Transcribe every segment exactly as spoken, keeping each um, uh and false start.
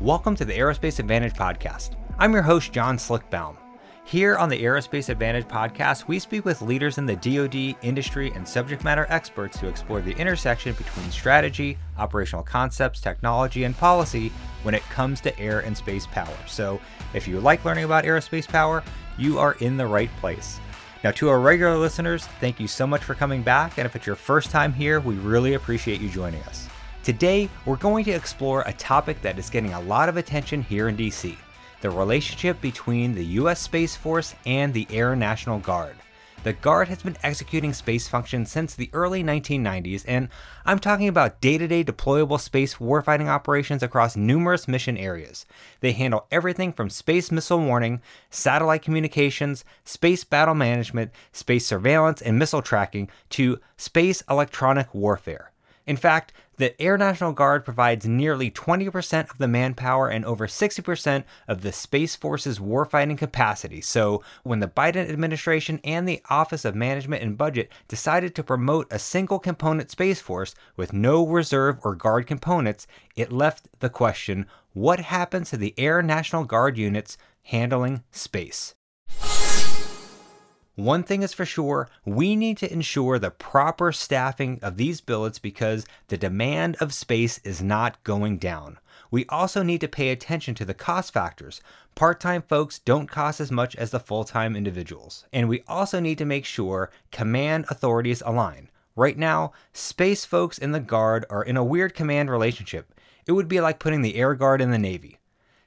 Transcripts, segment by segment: Welcome to the Aerospace Advantage podcast. I'm your host, John Slickbaum. Here on the Aerospace Advantage podcast, we speak with leaders in the D O D, industry, and subject matter experts to explore the intersection between strategy, operational concepts, technology, and policy when it comes to air and space power. So if you like learning about aerospace power, you are in the right place. Now, to our regular listeners, thank you so much for coming back. And if it's your first time here, we really appreciate you joining us. Today, we're going to explore a topic that is getting a lot of attention here in D C, the relationship between the U S. Space Force and the Air National Guard. The Guard has been executing space functions since the early nineteen nineties, and I'm talking about day-to-day deployable space warfighting operations across numerous mission areas. They handle everything from space missile warning, satellite communications, space battle management, space surveillance and missile tracking, to space electronic warfare. In fact, the Air National Guard provides nearly twenty percent of the manpower and over sixty percent of the Space Force's warfighting capacity. So when the Biden administration and the Office of Management and Budget decided to promote a single component Space Force with no reserve or Guard components, it left the question, what happens to the Air National Guard units handling space? One thing is for sure, we need to ensure the proper staffing of these billets because the demand of space is not going down. We also need to pay attention to the cost factors. Part-time folks don't cost as much as the full-time individuals. And we also need to make sure command authorities align. Right now, space folks in the Guard are in a weird command relationship. It would be like putting the Air Guard in the Navy.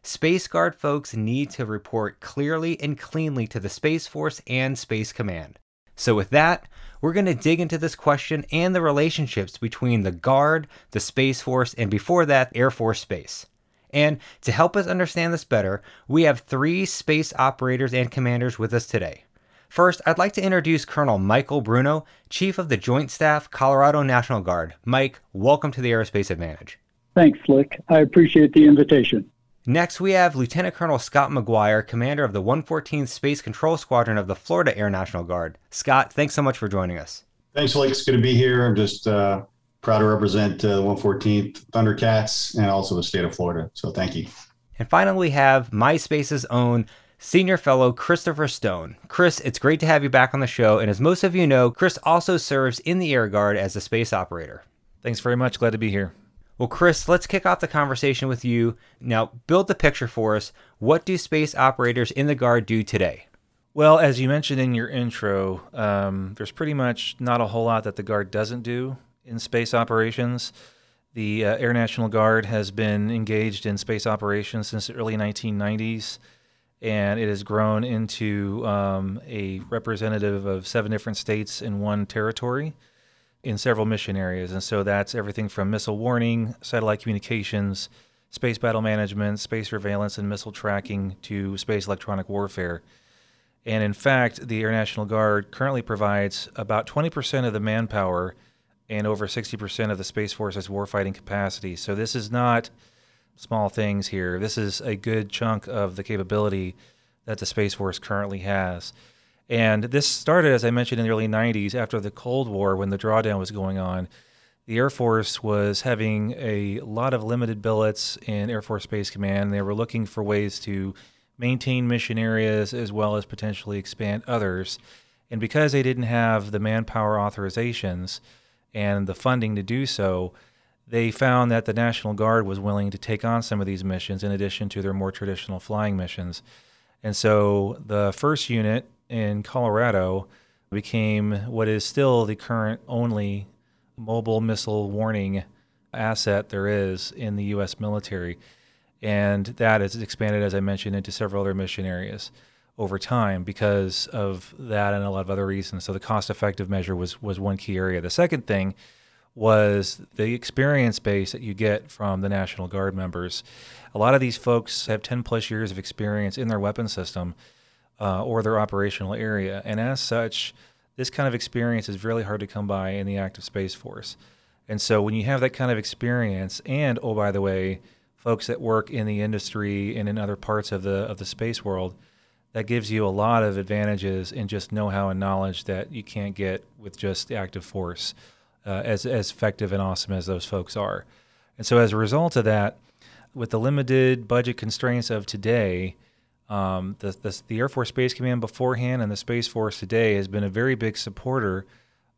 Space Guard folks need to report clearly and cleanly to the Space Force and Space Command. So with that, we're going to dig into this question and the relationships between the Guard, the Space Force, and before that, Air Force Space. And to help us understand this better, we have three space operators and commanders with us today. First, I'd like to introduce Colonel Michael Bruno, Chief of the Joint Staff, Colorado National Guard. Mike, welcome to the Aerospace Advantage. Thanks, Slick. I appreciate the invitation. Next, we have Lieutenant Colonel Scott McGuire, commander of the one fourteenth Space Control Squadron of the Florida Air National Guard. Scott, thanks so much for joining us. Thanks, Lake. It's good to be here. I'm just uh, proud to represent uh, the one fourteenth Thundercats and also the state of Florida, so thank you. And finally, we have MySpace's own senior fellow, Christopher Stone. Chris, it's great to have you back on the show, and as most of you know, Chris also serves in the Air Guard as a space operator. Thanks very much. Glad to be here. Well, Chris, let's kick off the conversation with you. Now, build the picture for us. What do space operators in the Guard do today? Well, as you mentioned in your intro, um, there's pretty much not a whole lot that the Guard doesn't do in space operations. The uh, Air National Guard has been engaged in space operations since the early nineteen nineties, and it has grown into um, a representative of seven different states in one territory, in several mission areas. And so that's everything from missile warning, satellite communications, space battle management, space surveillance and missile tracking, to space electronic warfare. And in fact, the Air National Guard currently provides about twenty percent of the manpower and over sixty percent of the Space Force's warfighting capacity. So this is not small things here. This is a good chunk of the capability that the Space Force currently has. And this started, as I mentioned, in the early nineties, after the Cold War, when the drawdown was going on. The Air Force was having a lot of limited billets in Air Force Space Command. They were looking for ways to maintain mission areas as well as potentially expand others. And because they didn't have the manpower authorizations and the funding to do so, they found that the National Guard was willing to take on some of these missions in addition to their more traditional flying missions. And so the first unit in Colorado became what is still the current only mobile missile warning asset there is in the U S military. And that is expanded, as I mentioned, into several other mission areas over time because of that and a lot of other reasons. So the cost-effective measure was, was one key area. The second thing was the experience base that you get from the National Guard members. A lot of these folks have ten-plus years of experience in their weapon system Uh, or their operational area. And as such, this kind of experience is really hard to come by in the active Space Force. And so when you have that kind of experience, and oh, by the way, folks that work in the industry and in other parts of the of the space world, that gives you a lot of advantages in just know-how and knowledge that you can't get with just the active force, uh, as, as effective and awesome as those folks are. And so as a result of that, with the limited budget constraints of today, um, the, the, the Air Force Space Command beforehand and the Space Force today has been a very big supporter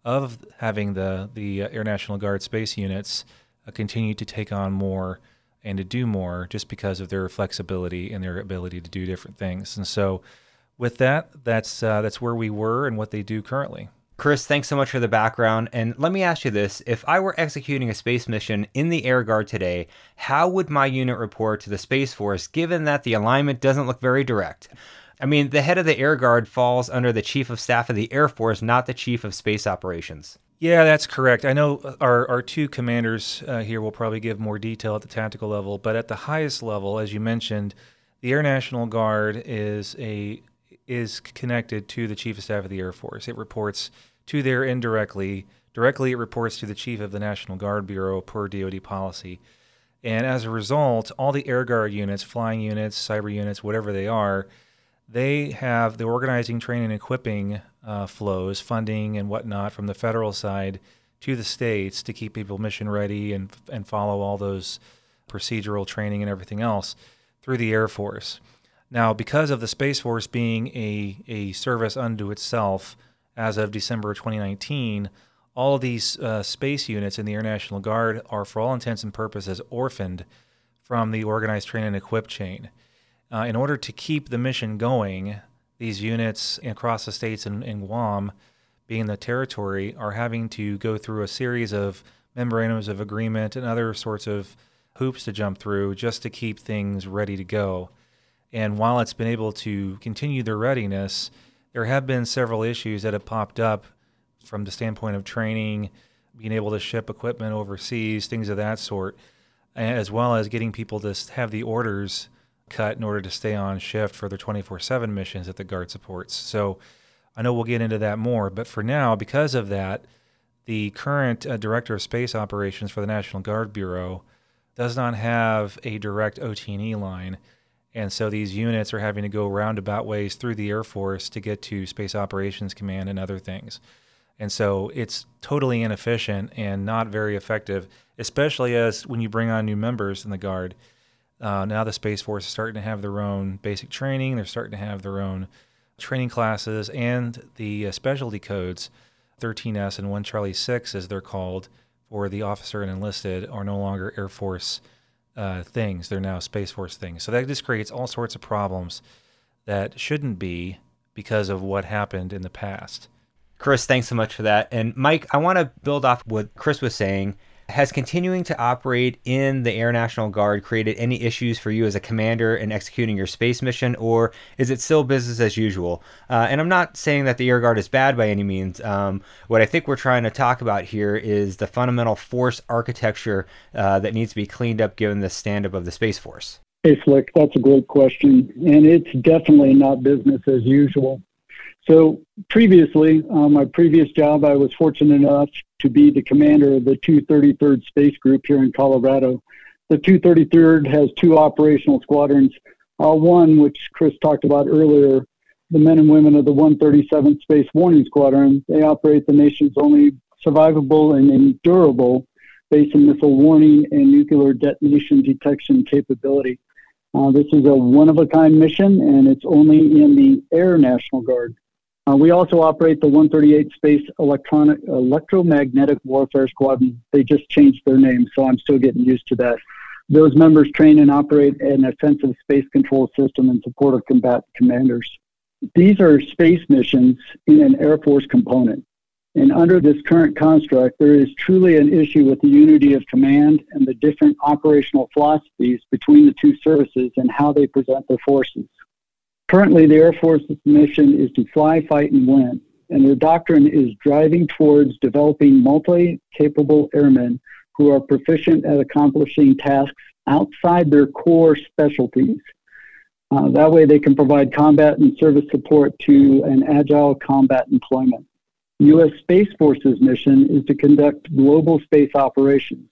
of having the, the Air National Guard space units uh, continue to take on more and to do more just because of their flexibility and their ability to do different things. And so with that, that's uh, that's where we were and what they do currently. Chris, thanks so much for the background. And let me ask you this. If I were executing a space mission in the Air Guard today, how would my unit report to the Space Force, given that the alignment doesn't look very direct? I mean, the head of the Air Guard falls under the Chief of Staff of the Air Force, not the Chief of Space Operations. Yeah, that's correct. I know our, our two commanders uh, here will probably give more detail at the tactical level, but at the highest level, as you mentioned, the Air National Guard is a is connected to the Chief of Staff of the Air Force. It reports to there indirectly. Directly, it reports to the Chief of the National Guard Bureau per D O D policy. And as a result, all the Air Guard units, flying units, cyber units, whatever they are, they have the organizing, training, equipping uh, flows, funding and whatnot from the federal side to the states to keep people mission ready and and follow all those procedural training and everything else through the Air Force. Now, because of the Space Force being a, a service unto itself as of December twenty nineteen, all of these uh, space units in the Air National Guard are, for all intents and purposes, orphaned from the organized, train, and equip chain. Uh, in order to keep the mission going, these units across the states and in, in Guam, being the territory, are having to go through a series of memorandums of agreement and other sorts of hoops to jump through just to keep things ready to go. And while it's been able to continue their readiness, there have been several issues that have popped up from the standpoint of training, being able to ship equipment overseas, things of that sort, as well as getting people to have the orders cut in order to stay on shift for their twenty-four seven missions that the Guard supports. So I know we'll get into that more, but for now, because of that, the current uh, Director of Space Operations for the National Guard Bureau does not have a direct O T and E line, and so these units are having to go roundabout ways through the Air Force to get to Space Operations Command and other things. And so it's totally inefficient and not very effective, especially as when you bring on new members in the Guard. Uh, now the Space Force is starting to have their own basic training. They're starting to have their own training classes and the uh, specialty codes, thirteen S and one Charlie six, as they're called, for the officer and enlisted, are no longer Air Force uh, things. They're now Space Force things. So that just creates all sorts of problems that shouldn't be because of what happened in the past. Chris, thanks so much for that. And Mike, I want to build off what Chris was saying. Has continuing to operate in the Air National Guard created any issues for you as a commander in executing your space mission, or is it still business as usual? Uh, and I'm not saying that the Air Guard is bad by any means. Um, what I think we're trying to talk about here is the fundamental force architecture uh, that needs to be cleaned up given the stand-up of the Space Force. Hey, Slick, that's a great question. And it's definitely not business as usual. So previously, on my previous job, I was fortunate enough to be the commander of the two thirty-third Space Group here in Colorado. The two thirty-third has two operational squadrons, uh, one which Chris talked about earlier, the men and women of the one thirty-seventh Space Warning Squadron. They operate the nation's only survivable and endurable base and missile warning and nuclear detonation detection capability. Uh, this is a one-of-a-kind mission, and it's only in the Air National Guard. Uh, we also operate the one thirty-eight Space Electronic Electromagnetic Warfare Squadron. They just changed their name, so I'm still getting used to that. Those members train and operate an offensive space control system in support of combatant commanders. These are space missions in an Air Force component. And under this current construct, there is truly an issue with the unity of command and the different operational philosophies between the two services and how they present their forces. Currently, the Air Force's mission is to fly, fight, and win, and their doctrine is driving towards developing multi-capable airmen who are proficient at accomplishing tasks outside their core specialties. Uh, that way they can provide combat and service support to an agile combat employment. U S. Space Force's mission is to conduct global space operations.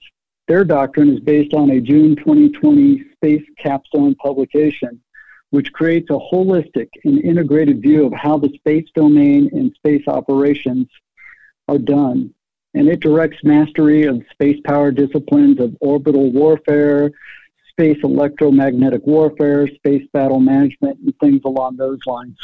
Their doctrine is based on a June twenty twenty Space Capstone publication, which creates a holistic and integrated view of how the space domain and space operations are done. And it directs mastery of space power disciplines of orbital warfare, space electromagnetic warfare, space battle management, and things along those lines.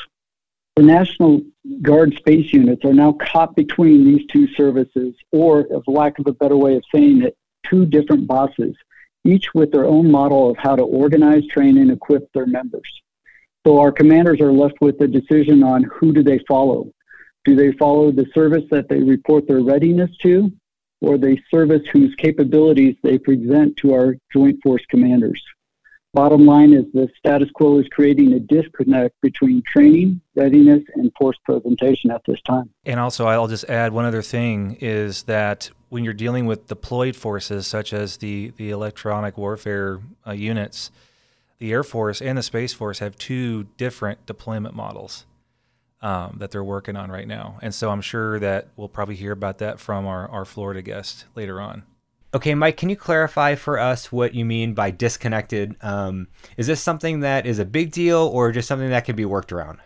The National Guard space units are now caught between these two services, or, for lack of a better way of saying it, two different bosses, each with their own model of how to organize, train, and equip their members. So our commanders are left with the decision on who do they follow. Do they follow the service that they report their readiness to, or the service whose capabilities they present to our Joint Force commanders? Bottom line is the status quo is creating a disconnect between training, readiness, and force presentation at this time. And also, I'll just add one other thing is that when you're dealing with deployed forces, such as the, the electronic warfare uh, units, the Air Force and the Space Force have two different deployment models um, that they're working on right now. And so I'm sure that we'll probably hear about that from our, our Florida guest later on. Okay, Mike, can you clarify for us what you mean by disconnected? Um, is this something that is a big deal or just something that can be worked around?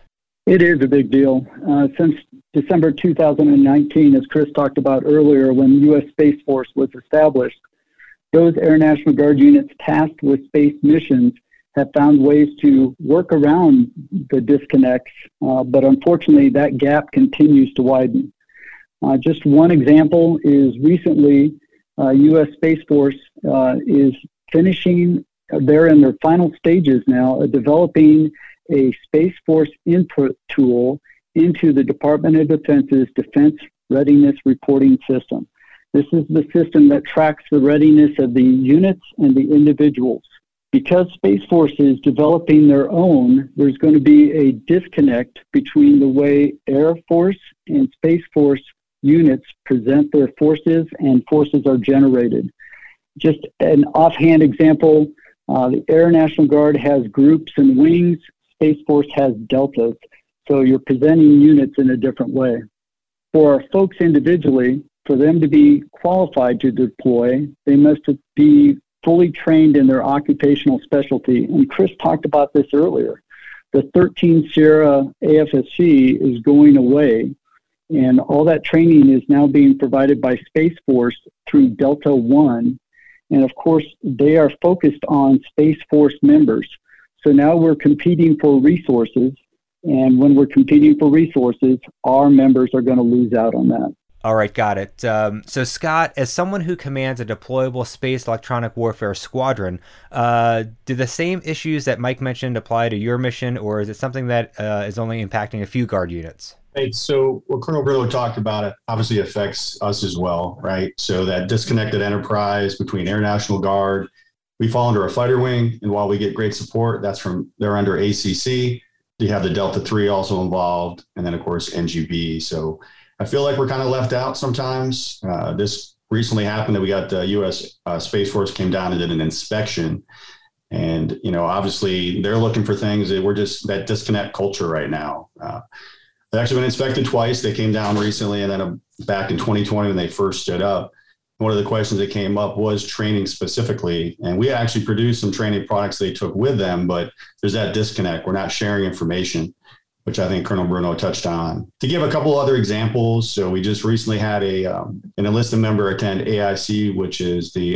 It is a big deal. Uh, since December two thousand nineteen, as Chris talked about earlier, when U S Space Force was established, those Air National Guard units tasked with space missions have found ways to work around the disconnects, uh, but unfortunately that gap continues to widen. Uh, just one example is recently, Uh, U S Space Force uh, is finishing, they're in their final stages now, uh, developing a Space Force input tool into the Department of Defense's Defense Readiness Reporting System. This is the system that tracks the readiness of the units and the individuals. Because Space Force is developing their own, there's going to be a disconnect between the way Air Force and Space Force units present their forces and forces are generated. Just an offhand example, uh, the Air National Guard has groups and wings, Space Force has deltas, so you're presenting units in a different way. For our folks individually, for them to be qualified to deploy, they must be fully trained in their occupational specialty, and Chris talked about this earlier. The thirteen Sierra A F S C is going away, and all that training is now being provided by Space Force through Delta One. And of course, they are focused on Space Force members. So now we're competing for resources. And when we're competing for resources, our members are going to lose out on that. All right, got it. Um, so Scott, as someone who commands a deployable space electronic warfare squadron, uh, do the same issues that Mike mentioned apply to your mission, or is it something that uh, is only impacting a few Guard units? Right. So what Colonel Bruno talked about, it obviously affects us as well, right? So that disconnected enterprise between Air National Guard, we fall under a fighter wing. And while we get great support, that's from, they're under A C C. You have the Delta three also involved. And then, of course, N G B. So I feel like we're kind of left out sometimes. Uh, this recently happened that we got the U S Uh, Space Force came down and did an inspection. And, you know, obviously they're looking for things that we're just that disconnect culture right now. Uh, They've actually been inspected twice. They came down recently, and then back in twenty twenty when they first stood up, one of the questions that came up was training specifically. And we actually produced some training products they took with them, but there's that disconnect. We're not sharing information, which I think Colonel Bruno touched on. To give a couple other examples, so we just recently had a um, an enlisted member attend A I C, which is the,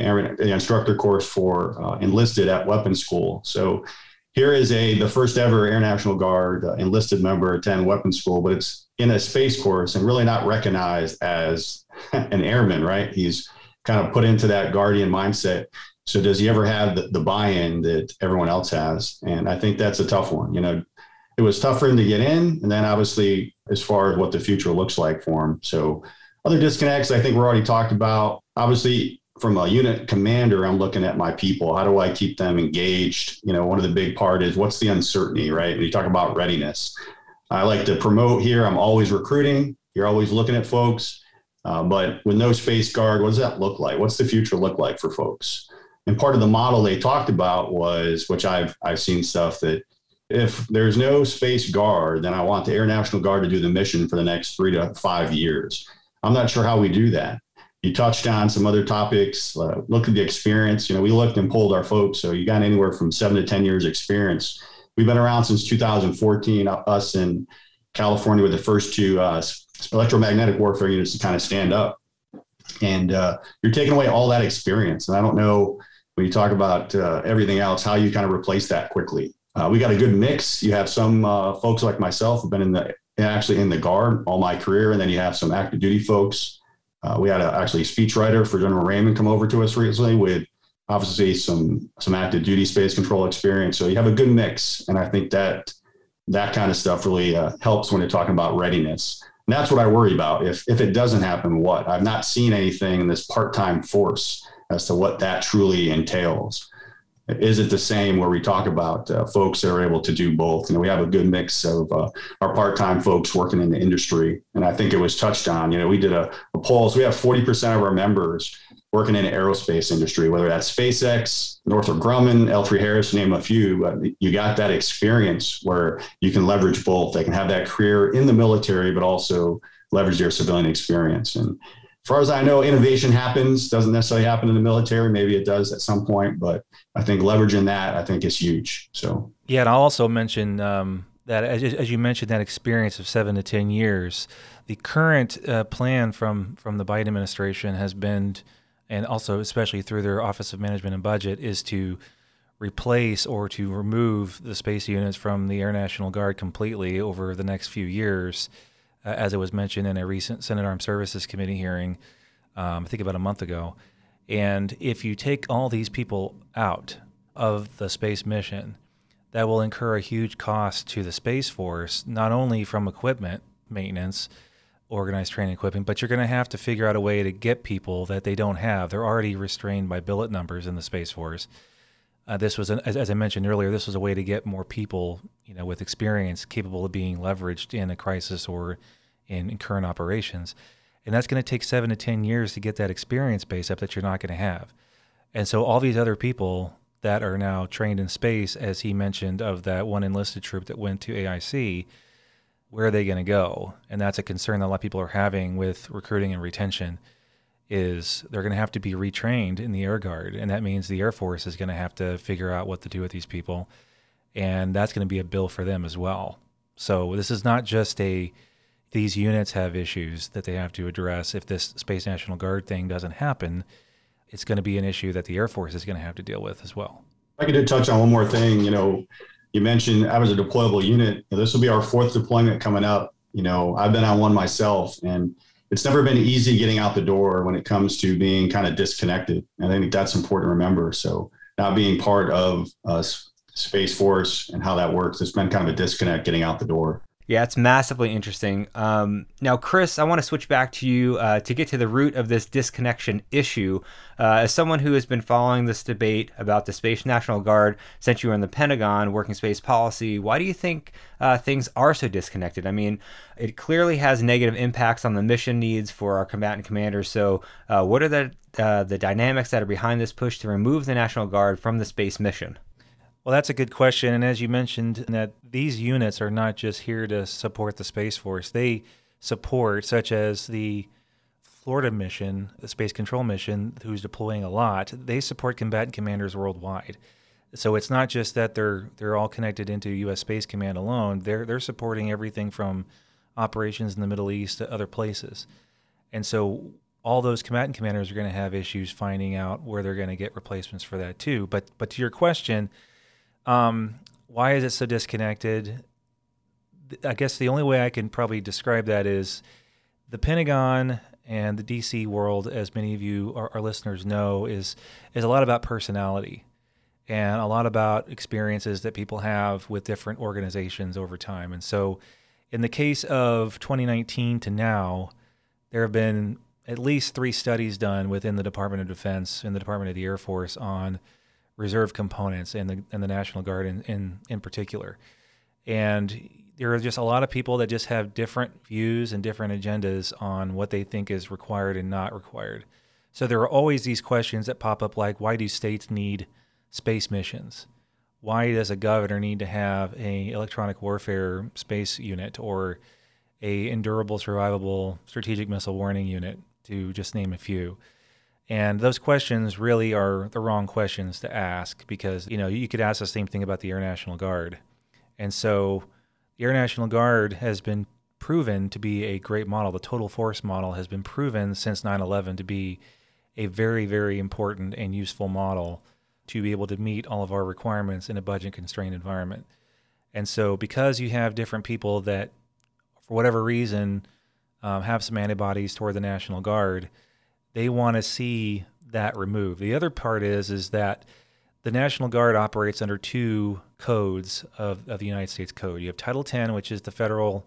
the instructor course for uh, enlisted at weapons school. So here is a the first ever Air National Guard uh, enlisted member attend weapons school, but it's in a space course and really not recognized as an airman, right? He's kind of put into that guardian mindset. So does he ever have the, the buy-in that everyone else has? And I think that's a tough one. You know, it was tough for him to get in, and then obviously as far as what the future looks like for him. So other disconnects, I think we're already talked about. Obviously, from a unit commander, I'm looking at my people. How do I keep them engaged? You know, one of the big part is what's the uncertainty, right? When you talk about readiness, I like to promote here. I'm always recruiting. You're always looking at folks. Uh, but with no Space Guard, what does that look like? What's the future look like for folks? And part of the model they talked about was, which I've, I've seen stuff that if there's no Space Guard, then I want the Air National Guard to do the mission for the next three to five years. I'm not sure how we do that. You touched on some other topics, uh, look at the experience. You know, we looked and polled our folks. So you got anywhere from seven to ten years experience. We've been around since two thousand fourteen, us in California were the first two uh, electromagnetic warfare units to kind of stand up. And uh, you're taking away all that experience. And I don't know when you talk about uh, everything else, how you kind of replace that quickly. Uh, we got a good mix. You have some uh, folks like myself who've been in the actually in the Guard all my career, and then you have some active duty folks. Uh, we had a, actually a speechwriter for General Raymond come over to us recently with obviously some some active duty space control experience. So you have a good mix, and I think that that kind of stuff really uh, helps when you're talking about readiness. And that's what I worry about. If if it doesn't happen, what? I've not seen anything in this part-time force as to what that truly entails. Is it the same where we talk about uh, folks that are able to do both? You know, we have a good mix of uh, our part-time folks working in the industry. And I think it was touched on, you know, we did a, a poll. So we have forty percent of our members working in the aerospace industry, whether that's SpaceX, Northrop Grumman, L three Harris, name a few, but you got that experience where you can leverage both. They can have that career in the military, but also leverage their civilian experience. And as far as I know, innovation happens, doesn't necessarily happen in the military. Maybe it does at some point, but I think leveraging that, I think is huge. So, yeah. And I'll also mention um, that as, as you mentioned, that experience of seven to ten years, the current uh, plan from, from the Biden administration has been, and also especially through their Office of Management and Budget, is to replace or to remove the space units from the Air National Guard completely over the next few years. Uh, as it was mentioned in a recent Senate Armed Services Committee hearing, um, I think about a month ago. And if you take all these people out of the space mission, that will incur a huge cost to the Space Force, not only from equipment maintenance, organized training equipment, but you're going to have to figure out a way to get people that they don't have. They're already restrained by billet numbers in the Space Force. Uh, this was, an, as, as I mentioned earlier, this was a way to get more people, you know, with experience capable of being leveraged in a crisis or in, in current operations. And that's going to take seven to ten years to get that experience base up that you're not going to have. And so all these other people that are now trained in space, as he mentioned, of that one enlisted troop that went to A I C, where are they going to go? And that's a concern that a lot of people are having with recruiting and retention. Is they're going to have to be retrained in the Air Guard. And that means the Air Force is going to have to figure out what to do with these people. And that's going to be a bill for them as well. So this is not just a, these units have issues that they have to address. If this Space National Guard thing doesn't happen, it's going to be an issue that the Air Force is going to have to deal with as well. I could touch on one more thing. You know, you mentioned I was a deployable unit. This will be our fourth deployment coming up. You know, I've been on one myself, and it's never been easy getting out the door when it comes to being kind of disconnected. And I think that's important to remember. So not being part of uh, Space Force and how that works, it's been kind of a disconnect getting out the door. Yeah, it's massively interesting. Um, now, Chris, I want to switch back to you uh, to get to the root of this disconnection issue. Uh, as someone who has been following this debate about the Space National Guard since you were in the Pentagon working space policy, why do you think uh, things are so disconnected? I mean, it clearly has negative impacts on the mission needs for our combatant commanders. So uh, what are the, uh, the dynamics that are behind this push to remove the National Guard from the space mission? Well, that's a good question. And as you mentioned, that these units are not just here to support the Space Force. They support, such as the Florida mission, the Space Control mission, who's deploying a lot, they support combatant commanders worldwide. So it's not just that they're they're all connected into U S. Space Command alone. They're, they're supporting everything from operations in the Middle East to other places. And so all those combatant commanders are going to have issues finding out where they're going to get replacements for that too. But, but to your question, Um, why is it so disconnected? I guess the only way I can probably describe that is the Pentagon and the D C world, as many of you, our, our listeners know, is is a lot about personality and a lot about experiences that people have with different organizations over time. And so in the case of twenty nineteen to now, there have been at least three studies done within the Department of Defense and the Department of the Air Force on reserve components and the and the National Guard in, in, in particular. And there are just a lot of people that just have different views and different agendas on what they think is required and not required. So there are always these questions that pop up like, why do states need space missions? Why does a governor need to have a electronic warfare space unit or a endurable, survivable strategic missile warning unit, to just name a few? And those questions really are the wrong questions to ask because, you know, you could ask the same thing about the Air National Guard. And so the Air National Guard has been proven to be a great model. The total force model has been proven since nine eleven to be a very, very important and useful model to be able to meet all of our requirements in a budget-constrained environment. And so because you have different people that, for whatever reason, um, have some antibodies toward the National Guard, they want to see that removed. The other part is is that the National Guard operates under two codes of, of the United States Code. You have Title ten, which is the Federal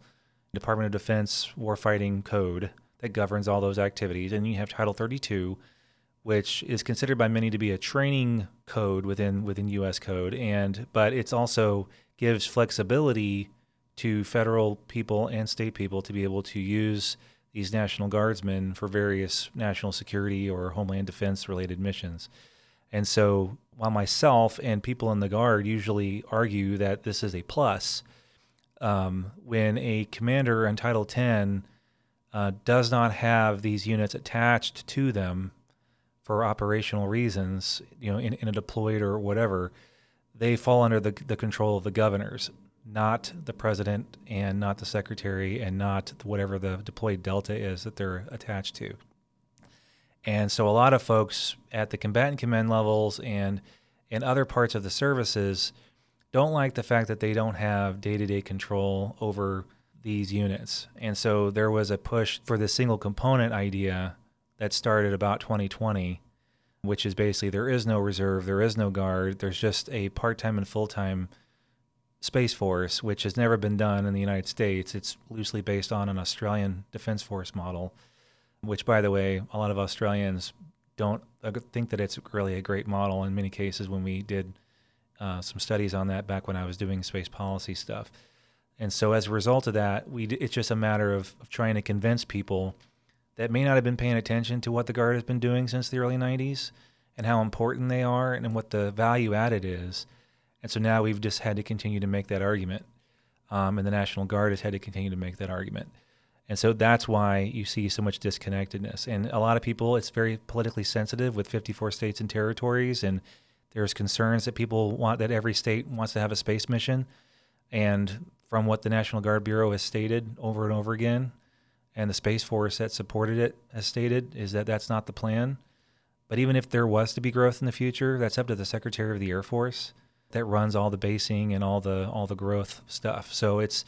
Department of Defense Warfighting Code that governs all those activities. And you have Title thirty-two, which is considered by many to be a training code within within U S code. And but it's also gives flexibility to federal people and state people to be able to use these National Guardsmen for various national security or homeland defense related missions. And so while myself and people in the Guard usually argue that this is a plus, um, when a commander on Title ten uh, does not have these units attached to them for operational reasons, you know, in, in a deployed or whatever, they fall under the, the control of the governors, not the president and not the secretary and not whatever the deployed Delta is that they're attached to. And so a lot of folks at the combatant command levels and in other parts of the services don't like the fact that they don't have day-to-day control over these units. And so there was a push for the single component idea that started about twenty twenty, which is basically there is no reserve, there is no Guard, there's just a part-time and full-time Space Force, which has never been done in the United States. It's loosely based on an Australian Defense Force model, which, by the way, a lot of Australians don't think that it's really a great model in many cases when we did uh, some studies on that back when I was doing space policy stuff. And so as a result of that, we it's just a matter of, of trying to convince people that may not have been paying attention to what the Guard has been doing since the early nineties and how important they are and what the value added is. And so now we've just had to continue to make that argument, um, and the National Guard has had to continue to make that argument. And so that's why you see so much disconnectedness. And a lot of people, it's very politically sensitive with fifty-four states and territories, and there's concerns that people want, that every state wants to have a space mission. And from what the National Guard Bureau has stated over and over again, and the Space Force that supported it has stated, is that that's not the plan. But even if there was to be growth in the future, that's up to the Secretary of the Air Force that runs all the basing and all the all the growth stuff. So it's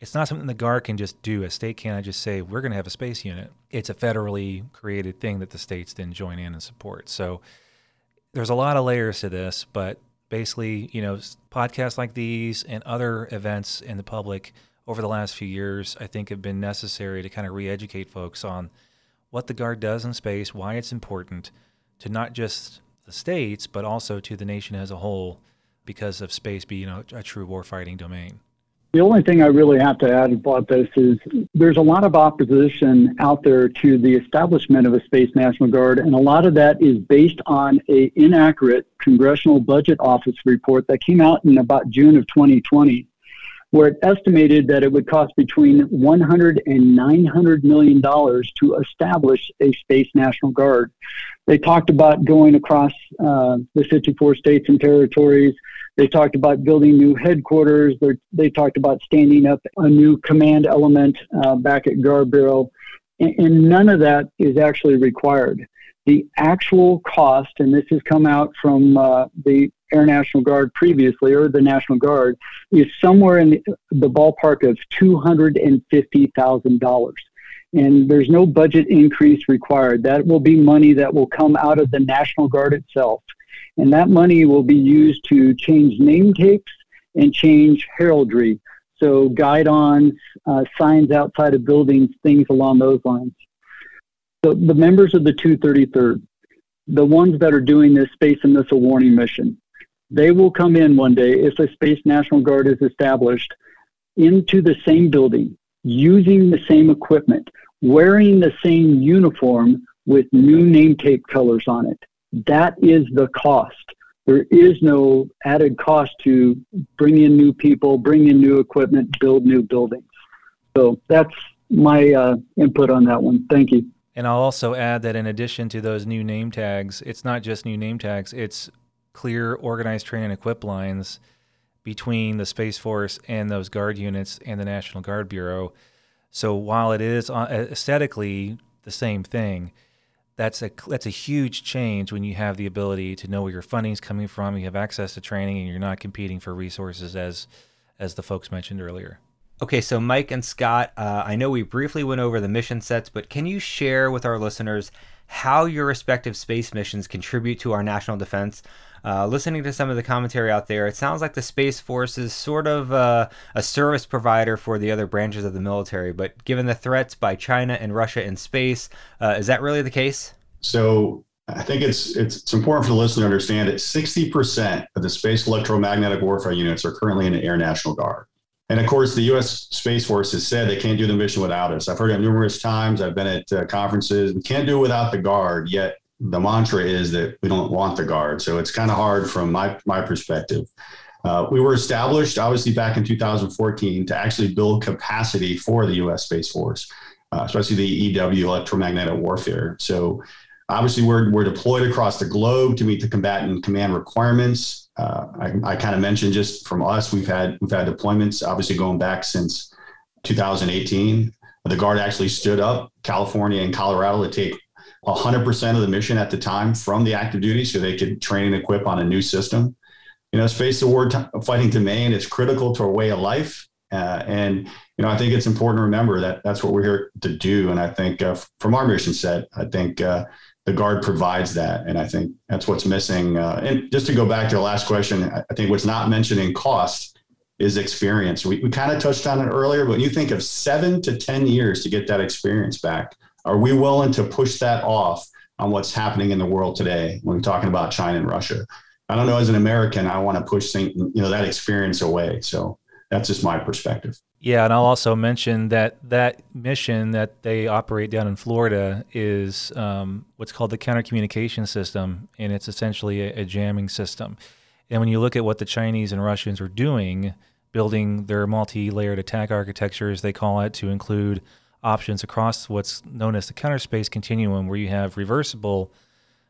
It's not something the Guard can just do. A state can't just say, we're going to have a space unit. It's a federally created thing that the states then join in and support. So there's a lot of layers to this, but basically, you know, podcasts like these and other events in the public over the last few years, I think have been necessary to kind of re-educate folks on what the Guard does in space, why it's important to not just the states, but also to the nation as a whole because of space being a, a true warfighting domain. The only thing I really have to add about this is there's a lot of opposition out there to the establishment of a Space National Guard, and a lot of that is based on an inaccurate Congressional Budget Office report that came out in about June of twenty twenty, where it estimated that it would cost between one hundred and nine hundred million dollars to establish a Space National Guard. They talked about going across uh, the fifty-four states and territories. They talked about building new headquarters. They, they talked about standing up a new command element uh, back at Guard Bureau. And, and none of that is actually required. The actual cost, and this has come out from uh, the Air National Guard previously, or the National Guard, is somewhere in the, the ballpark of two hundred fifty thousand dollars. And there's no budget increase required. That will be money that will come out of the National Guard itself. And that money will be used to change name tapes and change heraldry. So guidons, uh, signs outside of buildings, things along those lines. So the members of the two thirty-third, the ones that are doing this space and missile warning mission, they will come in one day if a Space National Guard is established into the same building, using the same equipment, wearing the same uniform with new name tape colors on it. That is the cost. There is no added cost to bring in new people, bring in new equipment, build new buildings. So that's my uh, input on that one. Thank you. And I'll also add that in addition to those new name tags, it's not just new name tags, it's clear, organized train and equip lines between the Space Force and those Guard units and the National Guard Bureau. So while it is aesthetically the same thing, That's a that's a huge change when you have the ability to know where your funding is coming from, you have access to training, and you're not competing for resources as as the folks mentioned earlier. Okay, so Mike and Scott, uh, I know we briefly went over the mission sets, but can you share with our listeners how your respective space missions contribute to our national defense? Uh, listening to some of the commentary out there, it sounds like the Space Force is sort of uh, a service provider for the other branches of the military, but given the threats by China and Russia in space, uh, is that really the case? So I think it's, it's it's important for the listener to understand that sixty percent of the space electromagnetic warfare units are currently in the Air National Guard. And of course, the U S. Space Force has said they can't do the mission without us. I've heard it numerous times. I've been at uh, conferences. We can't do it without the Guard, yet the mantra is that we don't want the Guard. So it's kind of hard from my, my perspective. Uh, we were established, obviously, back in two thousand fourteen to actually build capacity for the U S. Space Force, uh, especially the E W, electromagnetic warfare. So obviously, we're we're deployed across the globe to meet the combatant command requirements. Uh, I, I kind of mentioned just from us, we've had we've had deployments, obviously, going back since two thousand eighteen. The Guard actually stood up California and Colorado to take one hundred percent of the mission at the time from the active duty so they could train and equip on a new system. You know, space award t- fighting domain is critical to our way of life. Uh, and, you know, I think it's important to remember that that's what we're here to do. And I think uh, from our mission set, I think uh, the Guard provides that. And I think that's what's missing. Uh, and just to go back to the last question, I think what's not mentioned in cost is experience. We, we kind of touched on it earlier, but when you think of seven to ten years to get that experience back, are we willing to push that off on what's happening in the world today when we're talking about China and Russia? I don't know, as an American, I want to push things, you know, that experience away. So that's just my perspective. Yeah, and I'll also mention that that mission that they operate down in Florida is um, what's called the counter-communication system, and it's essentially a, a jamming system. And when you look at what the Chinese and Russians are doing, building their multi-layered attack architecture, as they call it, to include options across what's known as the counterspace continuum, where you have reversible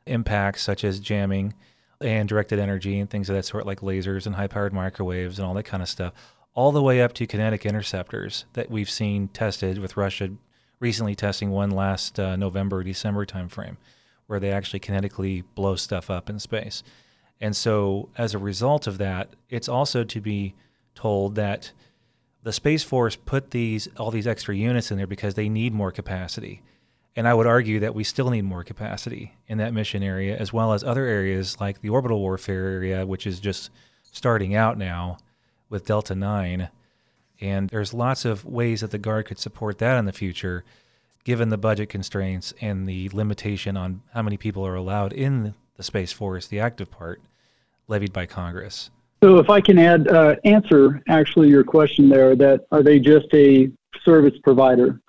impacts such as jamming and directed energy and things of that sort, like lasers and high-powered microwaves and all that kind of stuff, all the way up to kinetic interceptors that we've seen tested, with Russia recently testing one last uh, November, December timeframe, where they actually kinetically blow stuff up in space. And so as a result of that, it's also to be told that the Space Force put these all these extra units in there because they need more capacity. And I would argue that we still need more capacity in that mission area, as well as other areas like the orbital warfare area, which is just starting out now with Delta nine. And there's lots of ways that the Guard could support that in the future, given the budget constraints and the limitation on how many people are allowed in the Space Force, the active part, levied by Congress. So if I can add, uh, answer actually your question there, that are they just a service provider?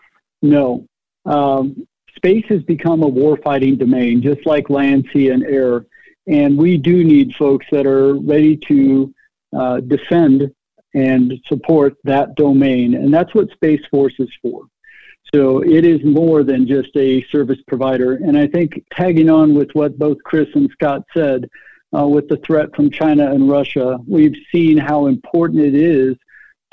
No. Um, space has become a warfighting domain, just like land, sea, and air. And we do need folks that are ready to uh, defend and support that domain. And that's what Space Force is for. So it is more than just a service provider. And I think tagging on with what both Chris and Scott said, Uh, with the threat from China and Russia, we've seen how important it is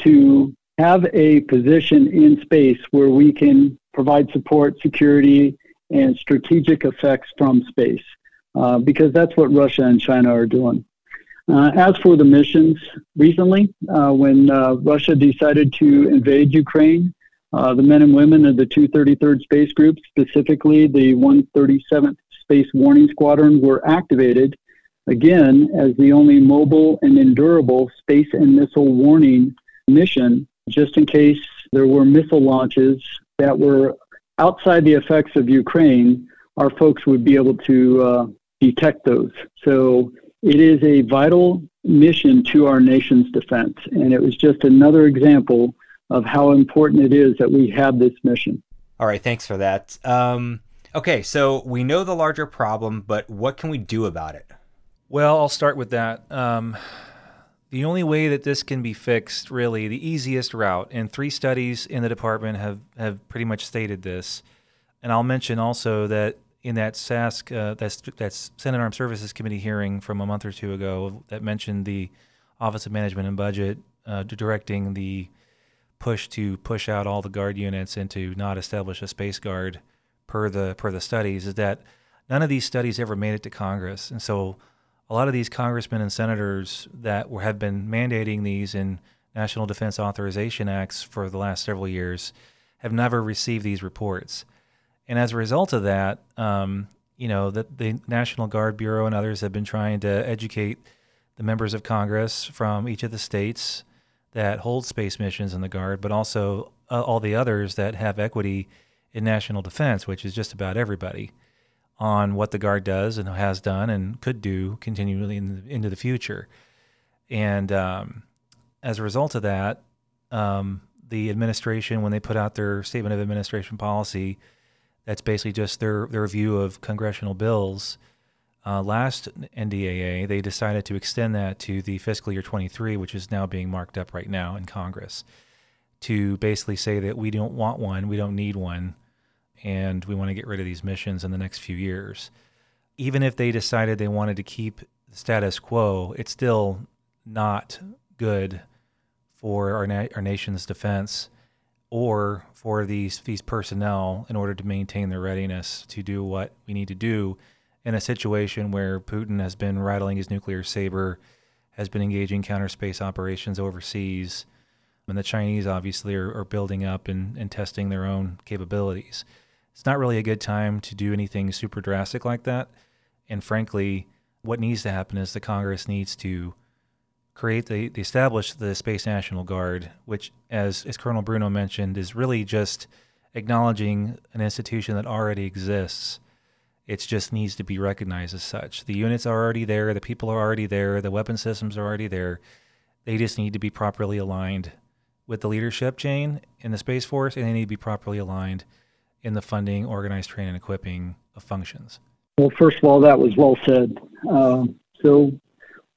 to have a position in space where we can provide support, security, and strategic effects from space, uh, because that's what Russia and China are doing. Uh, as for the missions, recently, uh, when uh, Russia decided to invade Ukraine, uh, the men and women of the two thirty-third Space Group, specifically the one thirty-seventh Space Warning Squadron, were activated, again, as the only mobile and endurable space and missile warning mission, just in case there were missile launches that were outside the effects of Ukraine, our folks would be able to uh, detect those. So it is a vital mission to our nation's defense. And it was just another example of how important it is that we have this mission. All right, thanks for that. Um, okay, so we know the larger problem, but what can we do about it? Well, I'll start with that. Um, the only way that this can be fixed, really, the easiest route, and three studies in the department have, have pretty much stated this, and I'll mention also that in that S A S C, uh, that's, that's Senate Armed Services Committee hearing from a month or two ago that mentioned the Office of Management and Budget uh, directing the push to push out all the Guard units and to not establish a Space Guard per the per the studies, is that none of these studies ever made it to Congress. And so a lot of these congressmen and senators that were, have been mandating these in National Defense Authorization Acts for the last several years have never received these reports. And as a result of that, um, you know, that the National Guard Bureau and others have been trying to educate the members of Congress from each of the states that hold space missions in the Guard, but also uh, all the others that have equity in national defense, which is just about everybody, on what the Guard does and has done and could do continually in the, into the future. And um, as a result of that, um, the administration, when they put out their Statement of Administration Policy, that's basically just their, their review of congressional bills. Uh, last N D A A, they decided to extend that to the fiscal year twenty-three, which is now being marked up right now in Congress, to basically say that we don't want one, we don't need one, and we want to get rid of these missions in the next few years. Even if they decided they wanted to keep the status quo, it's still not good for our, na- our nation's defense or for these these personnel in order to maintain their readiness to do what we need to do in a situation where Putin has been rattling his nuclear saber, has been engaging counter-space operations overseas, and the Chinese obviously are, are building up and, and testing their own capabilities. It's not really a good time to do anything super drastic like that. And frankly, what needs to happen is the Congress needs to create the, the establish the Space National Guard, which, as, as Colonel Bruno mentioned, is really just acknowledging an institution that already exists. It just needs to be recognized as such. The units are already there, the people are already there, the weapon systems are already there. They just need to be properly aligned with the leadership chain in the Space Force, and they need to be properly aligned in the funding, organized training, and equipping of functions. Well, first of all, that was well said. Um, so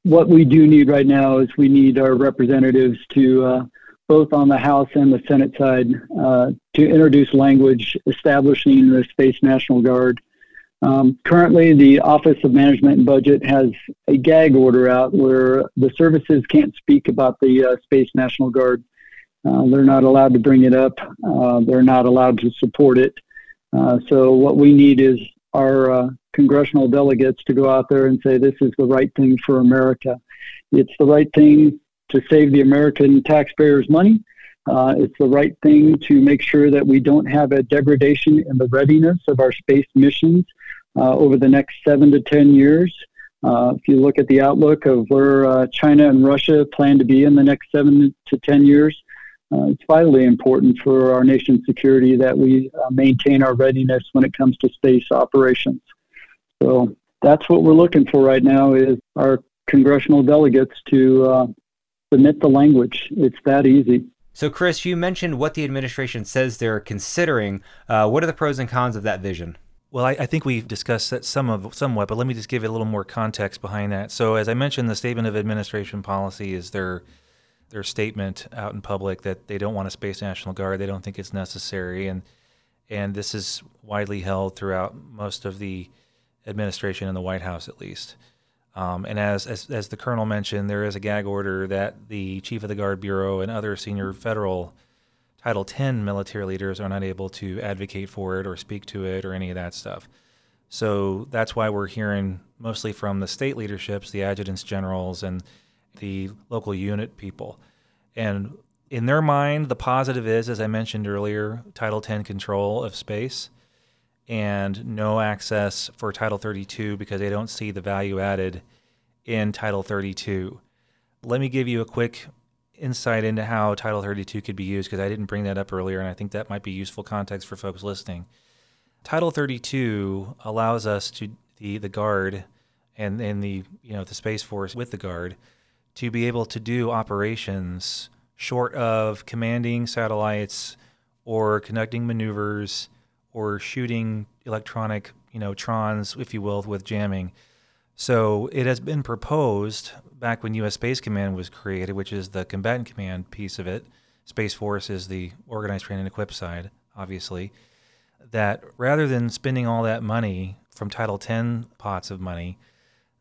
what we do need right now is we need our representatives to, uh, both on the House and the Senate side, uh, to introduce language establishing the Space National Guard. Um, currently, the Office of Management and Budget has a gag order out where the services can't speak about the uh, Space National Guard. Uh, they're not allowed to bring it up. Uh, they're not allowed to support it. Uh, so what we need is our uh, congressional delegates to go out there and say, this is the right thing for America. It's the right thing to save the American taxpayers' money. Uh, it's the right thing to make sure that we don't have a degradation in the readiness of our space missions uh, over the next seven to ten years. Uh, if you look at the outlook of where uh, China and Russia plan to be in the next seven to ten years, Uh, it's vitally important for our nation's security that we uh, maintain our readiness when it comes to space operations. So that's what we're looking for right now is our congressional delegates to uh, submit the language. It's that easy. So, Chris, you mentioned what the administration says they're considering. Uh, what are the pros and cons of that vision? Well, I, I think we've discussed that some of, somewhat, but let me just give it a little more context behind that. So, as I mentioned, the Statement of Administration Policy is their their statement out in public that they don't want a Space National Guard. They don't think it's necessary. And and this is widely held throughout most of the administration in the White House, at least. Um, and as, as as the Colonel mentioned, there is a gag order that the Chief of the Guard Bureau and other senior federal Title ten military leaders are not able to advocate for it or speak to it or any of that stuff. So that's why we're hearing mostly from the state leaderships, the adjutants generals, and the local unit people. And in their mind, the positive is, as I mentioned earlier, Title ten control of space and no access for Title thirty-two because they don't see the value added in Title thirty-two. Let me give you a quick insight into how Title thirty-two could be used because I didn't bring that up earlier, and I think that might be useful context for folks listening. Title thirty-two allows us to, the, the Guard and, and the, you know, the Space Force with the Guard, to be able to do operations short of commanding satellites or conducting maneuvers or shooting electronic, you know, trons, if you will, with jamming. So it has been proposed back when U S Space Command was created, which is the combatant command piece of it. Space Force is the organized, train, and equip side, obviously, that rather than spending all that money from Title ten pots of money,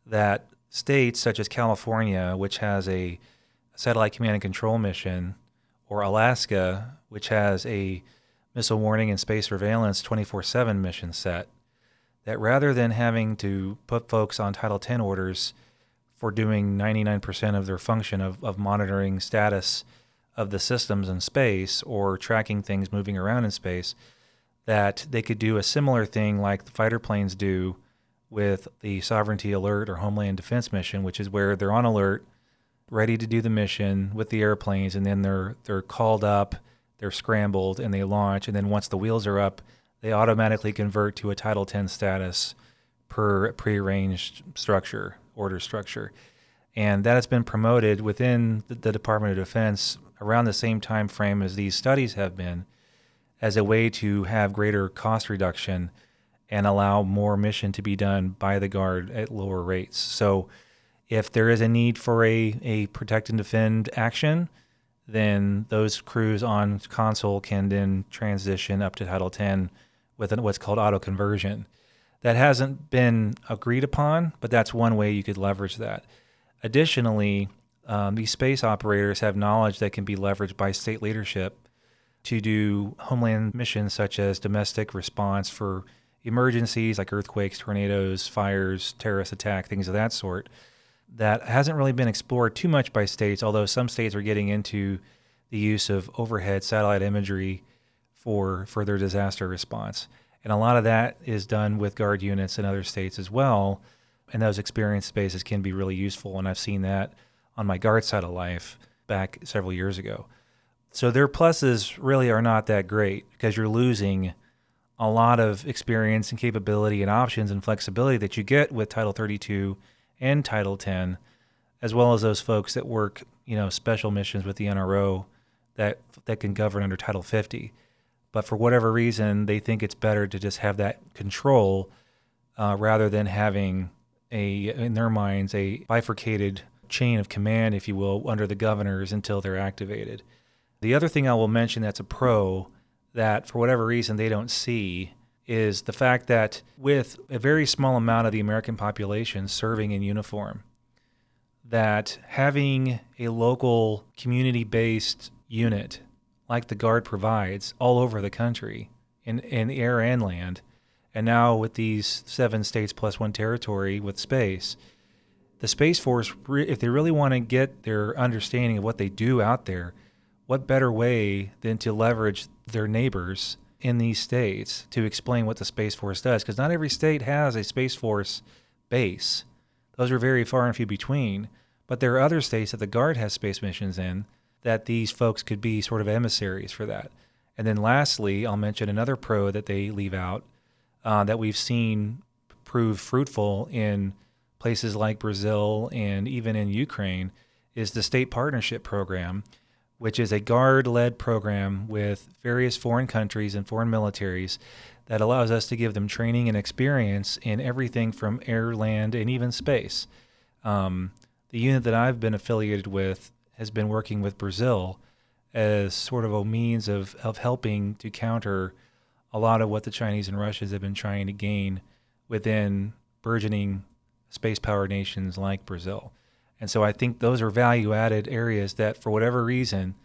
that states such as California, which has a satellite command and control mission, or Alaska, which has a missile warning and space surveillance twenty-four seven mission set, that rather than having to put folks on Title ten orders for doing ninety-nine percent of their function of, of monitoring status of the systems in space or tracking things moving around in space, that they could do a similar thing like the fighter planes do with the Sovereignty Alert or Homeland Defense mission, which is where they're on alert, ready to do the mission with the airplanes, and then they're they're called up, they're scrambled, and they launch. And then once the wheels are up, they automatically convert to a Title ten status per prearranged structure, order structure. And that has been promoted within the Department of Defense around the same time frame as these studies have been, as a way to have greater cost reduction and allow more mission to be done by the Guard at lower rates. So if there is a need for a, a protect and defend action, then those crews on console can then transition up to Title ten with what's called auto-conversion. That hasn't been agreed upon, but that's one way you could leverage that. Additionally, um, these space operators have knowledge that can be leveraged by state leadership to do homeland missions such as domestic response for emergencies like earthquakes, tornadoes, fires, terrorist attack, things of that sort. That hasn't really been explored too much by states, although some states are getting into the use of overhead satellite imagery for, for their disaster response. And a lot of that is done with Guard units in other states as well, and those experience spaces can be really useful, and I've seen that on my Guard side of life back several years ago. So their pluses really are not that great because you're losing a lot of experience and capability and options and flexibility that you get with Title thirty-two and Title ten, as well as those folks that work, you know, special missions with the N R O that that can govern under Title fifty. But for whatever reason, they think it's better to just have that control uh, rather than having, a in their minds, a bifurcated chain of command, if you will, under the governors until they're activated. The other thing I will mention that's a pro that for whatever reason they don't see is the fact that with a very small amount of the American population serving in uniform, that having a local community-based unit like the Guard provides all over the country in, in air and land, and now with these seven states plus one territory with space, the Space Force, if they really want to get their understanding of what they do out there, what better way than to leverage their neighbors in these states to explain what the Space Force does? Because not every state has a Space Force base. Those are very far and few between. But there are other states that the Guard has space missions in that these folks could be sort of emissaries for that. And then lastly, I'll mention another pro that they leave out uh, that we've seen prove fruitful in places like Brazil and even in Ukraine is the State Partnership Program, which is a Guard-led program with various foreign countries and foreign militaries that allows us to give them training and experience in everything from air, land, and even space. Um, the unit that I've been affiliated with has been working with Brazil as sort of a means of, of helping to counter a lot of what the Chinese and Russians have been trying to gain within burgeoning space-power nations like Brazil. And so I think those are value-added areas that, for whatever reason,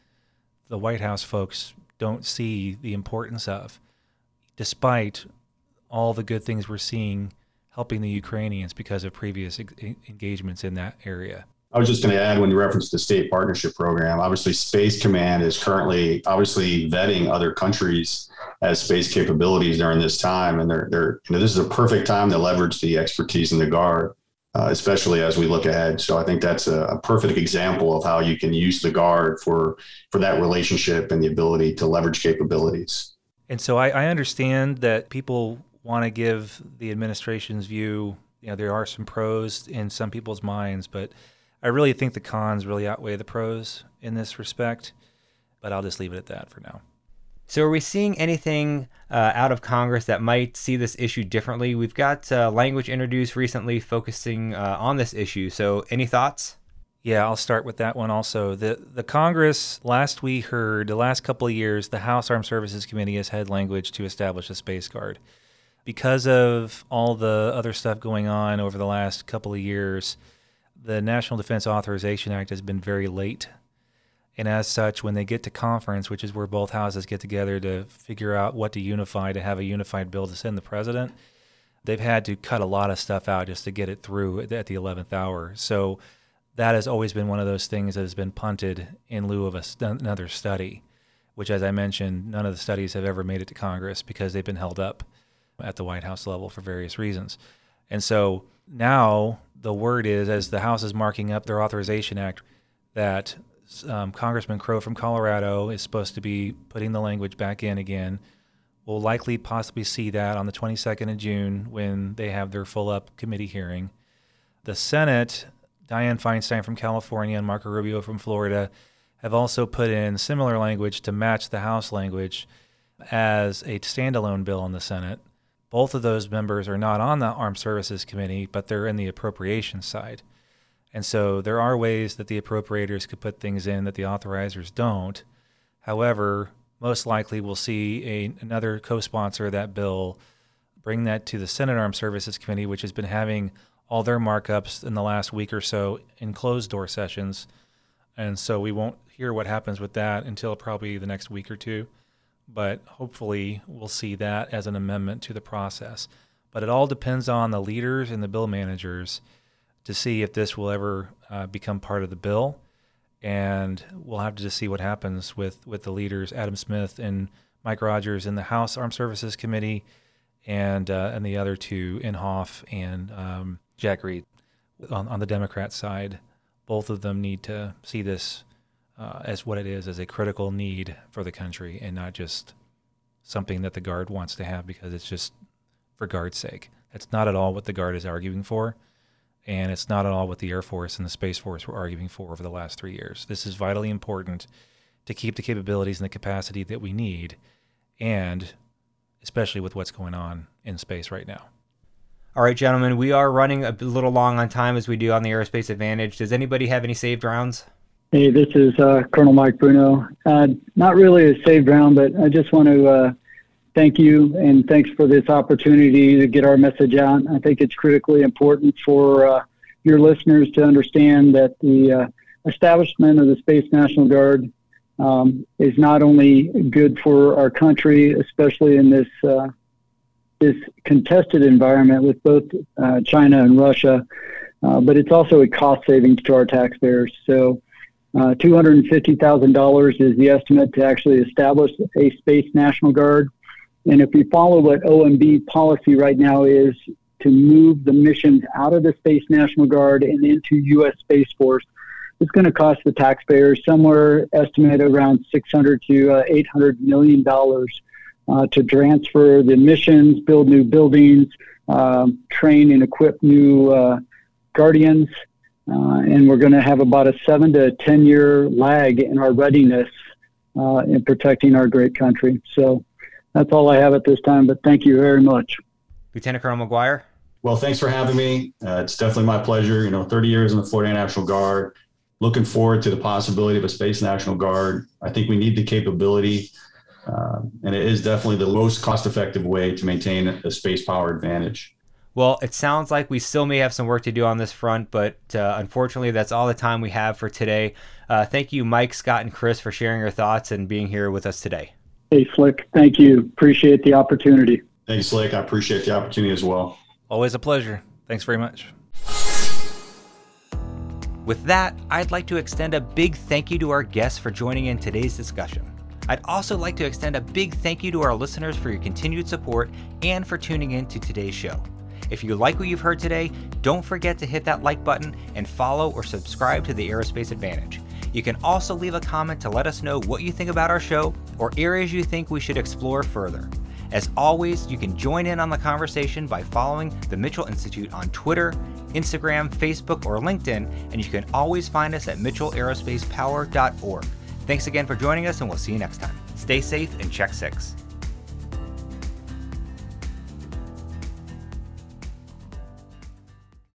the White House folks don't see the importance of, despite all the good things we're seeing helping the Ukrainians because of previous e- engagements in that area. I was just going to add, when you referenced the State Partnership Program, obviously Space Command is currently obviously vetting other countries as space capabilities during this time. And they're, they're, you know, this is a perfect time to leverage the expertise in the Guard. Uh, especially as we look ahead. So I think that's a, a perfect example of how you can use the Guard for, for that relationship and the ability to leverage capabilities. And so I, I understand that people want to give the administration's view, you know, there are some pros in some people's minds, but I really think the cons really outweigh the pros in this respect, but I'll just leave it at that for now. So are we seeing anything uh, out of Congress that might see this issue differently? We've got uh, language introduced recently focusing uh, on this issue. So any thoughts? Yeah, I'll start with that one also. The the Congress, last we heard, the last couple of years, the House Armed Services Committee has had language to establish a Space Guard. Because of all the other stuff going on over the last couple of years, the National Defense Authorization Act has been very late. And as such, when they get to conference, which is where both houses get together to figure out what to unify, to have a unified bill to send the president, they've had to cut a lot of stuff out just to get it through at the eleventh hour. So that has always been one of those things that has been punted in lieu of a st- another study, which, as I mentioned, none of the studies have ever made it to Congress because they've been held up at the White House level for various reasons. And so now the word is, as the House is marking up their Authorization Act, that um, Congressman Crow from Colorado is supposed to be putting the language back in again. We'll likely possibly see that on the twenty-second of June when they have their full-up committee hearing. The Senate, Dianne Feinstein from California and Marco Rubio from Florida, have also put in similar language to match the House language as a standalone bill in the Senate. Both of those members are not on the Armed Services Committee, but they're in the appropriations side. And so there are ways that the appropriators could put things in that the authorizers don't. However, most likely we'll see a, another co-sponsor of that bill bring that to the Senate Armed Services Committee, which has been having all their markups in the last week or so in closed-door sessions. And so we won't hear what happens with that until probably the next week or two. But hopefully we'll see that as an amendment to the process. But it all depends on the leaders and the bill managers to see if this will ever uh, become part of the bill. And we'll have to just see what happens with, with the leaders, Adam Smith and Mike Rogers in the House Armed Services Committee, and uh, and the other two, Inhofe and um, Jack Reed, on, on the Democrat side. Both of them need to see this uh, as what it is, as a critical need for the country, and not just something that the Guard wants to have because it's just for Guard's sake. That's not at all what the Guard is arguing for. And it's not at all what the Air Force and the Space Force were arguing for over the last three years. This is vitally important to keep the capabilities and the capacity that we need, and especially with what's going on in space right now. All right, gentlemen, we are running a little long on time, as we do on the Aerospace Advantage. Does anybody have any saved rounds? Hey, this is uh, Colonel Mike Bruno. Uh, not really a saved round, but I just want to uh, thank you, and thanks for this opportunity to get our message out. I think it's critically important for uh, your listeners to understand that the uh, establishment of the Space National Guard um, is not only good for our country, especially in this uh, this contested environment with both uh, China and Russia, uh, but it's also a cost savings to our taxpayers. So uh, two hundred fifty thousand dollars is the estimate to actually establish a Space National Guard. And if we follow what O M B policy right now is to move the missions out of the Space National Guard and into U S. Space Force, it's going to cost the taxpayers somewhere estimate around six hundred to eight hundred million dollars uh, to transfer the missions, build new buildings, um, train and equip new uh, guardians. Uh, and we're going to have about a seven to ten year lag in our readiness uh, in protecting our great country. So that's all I have at this time, but thank you very much. Lieutenant Colonel McGuire. Well, thanks for having me. Uh, it's definitely my pleasure. You know, thirty years in the Florida National Guard, looking forward to the possibility of a Space National Guard. I think we need the capability, uh, and it is definitely the most cost-effective way to maintain a space power advantage. Well, it sounds like we still may have some work to do on this front, but uh, unfortunately, that's all the time we have for today. Uh, thank you, Mike, Scott, and Chris, for sharing your thoughts and being here with us today. Hey, Slick, thank you. Appreciate the opportunity. Thanks, Slick. I appreciate the opportunity as well. Always a pleasure. Thanks very much. With that, I'd like to extend a big thank you to our guests for joining in today's discussion. I'd also like to extend a big thank you to our listeners for your continued support and for tuning in to today's show. If you like what you've heard today, don't forget to hit that like button and follow or subscribe to the Aerospace Advantage. You can also leave a comment to let us know what you think about our show or areas you think we should explore further. As always, you can join in on the conversation by following the Mitchell Institute on Twitter, Instagram, Facebook, or LinkedIn, and you can always find us at mitchell aerospace power dot org. Thanks again for joining us, and we'll see you next time. Stay safe and check six.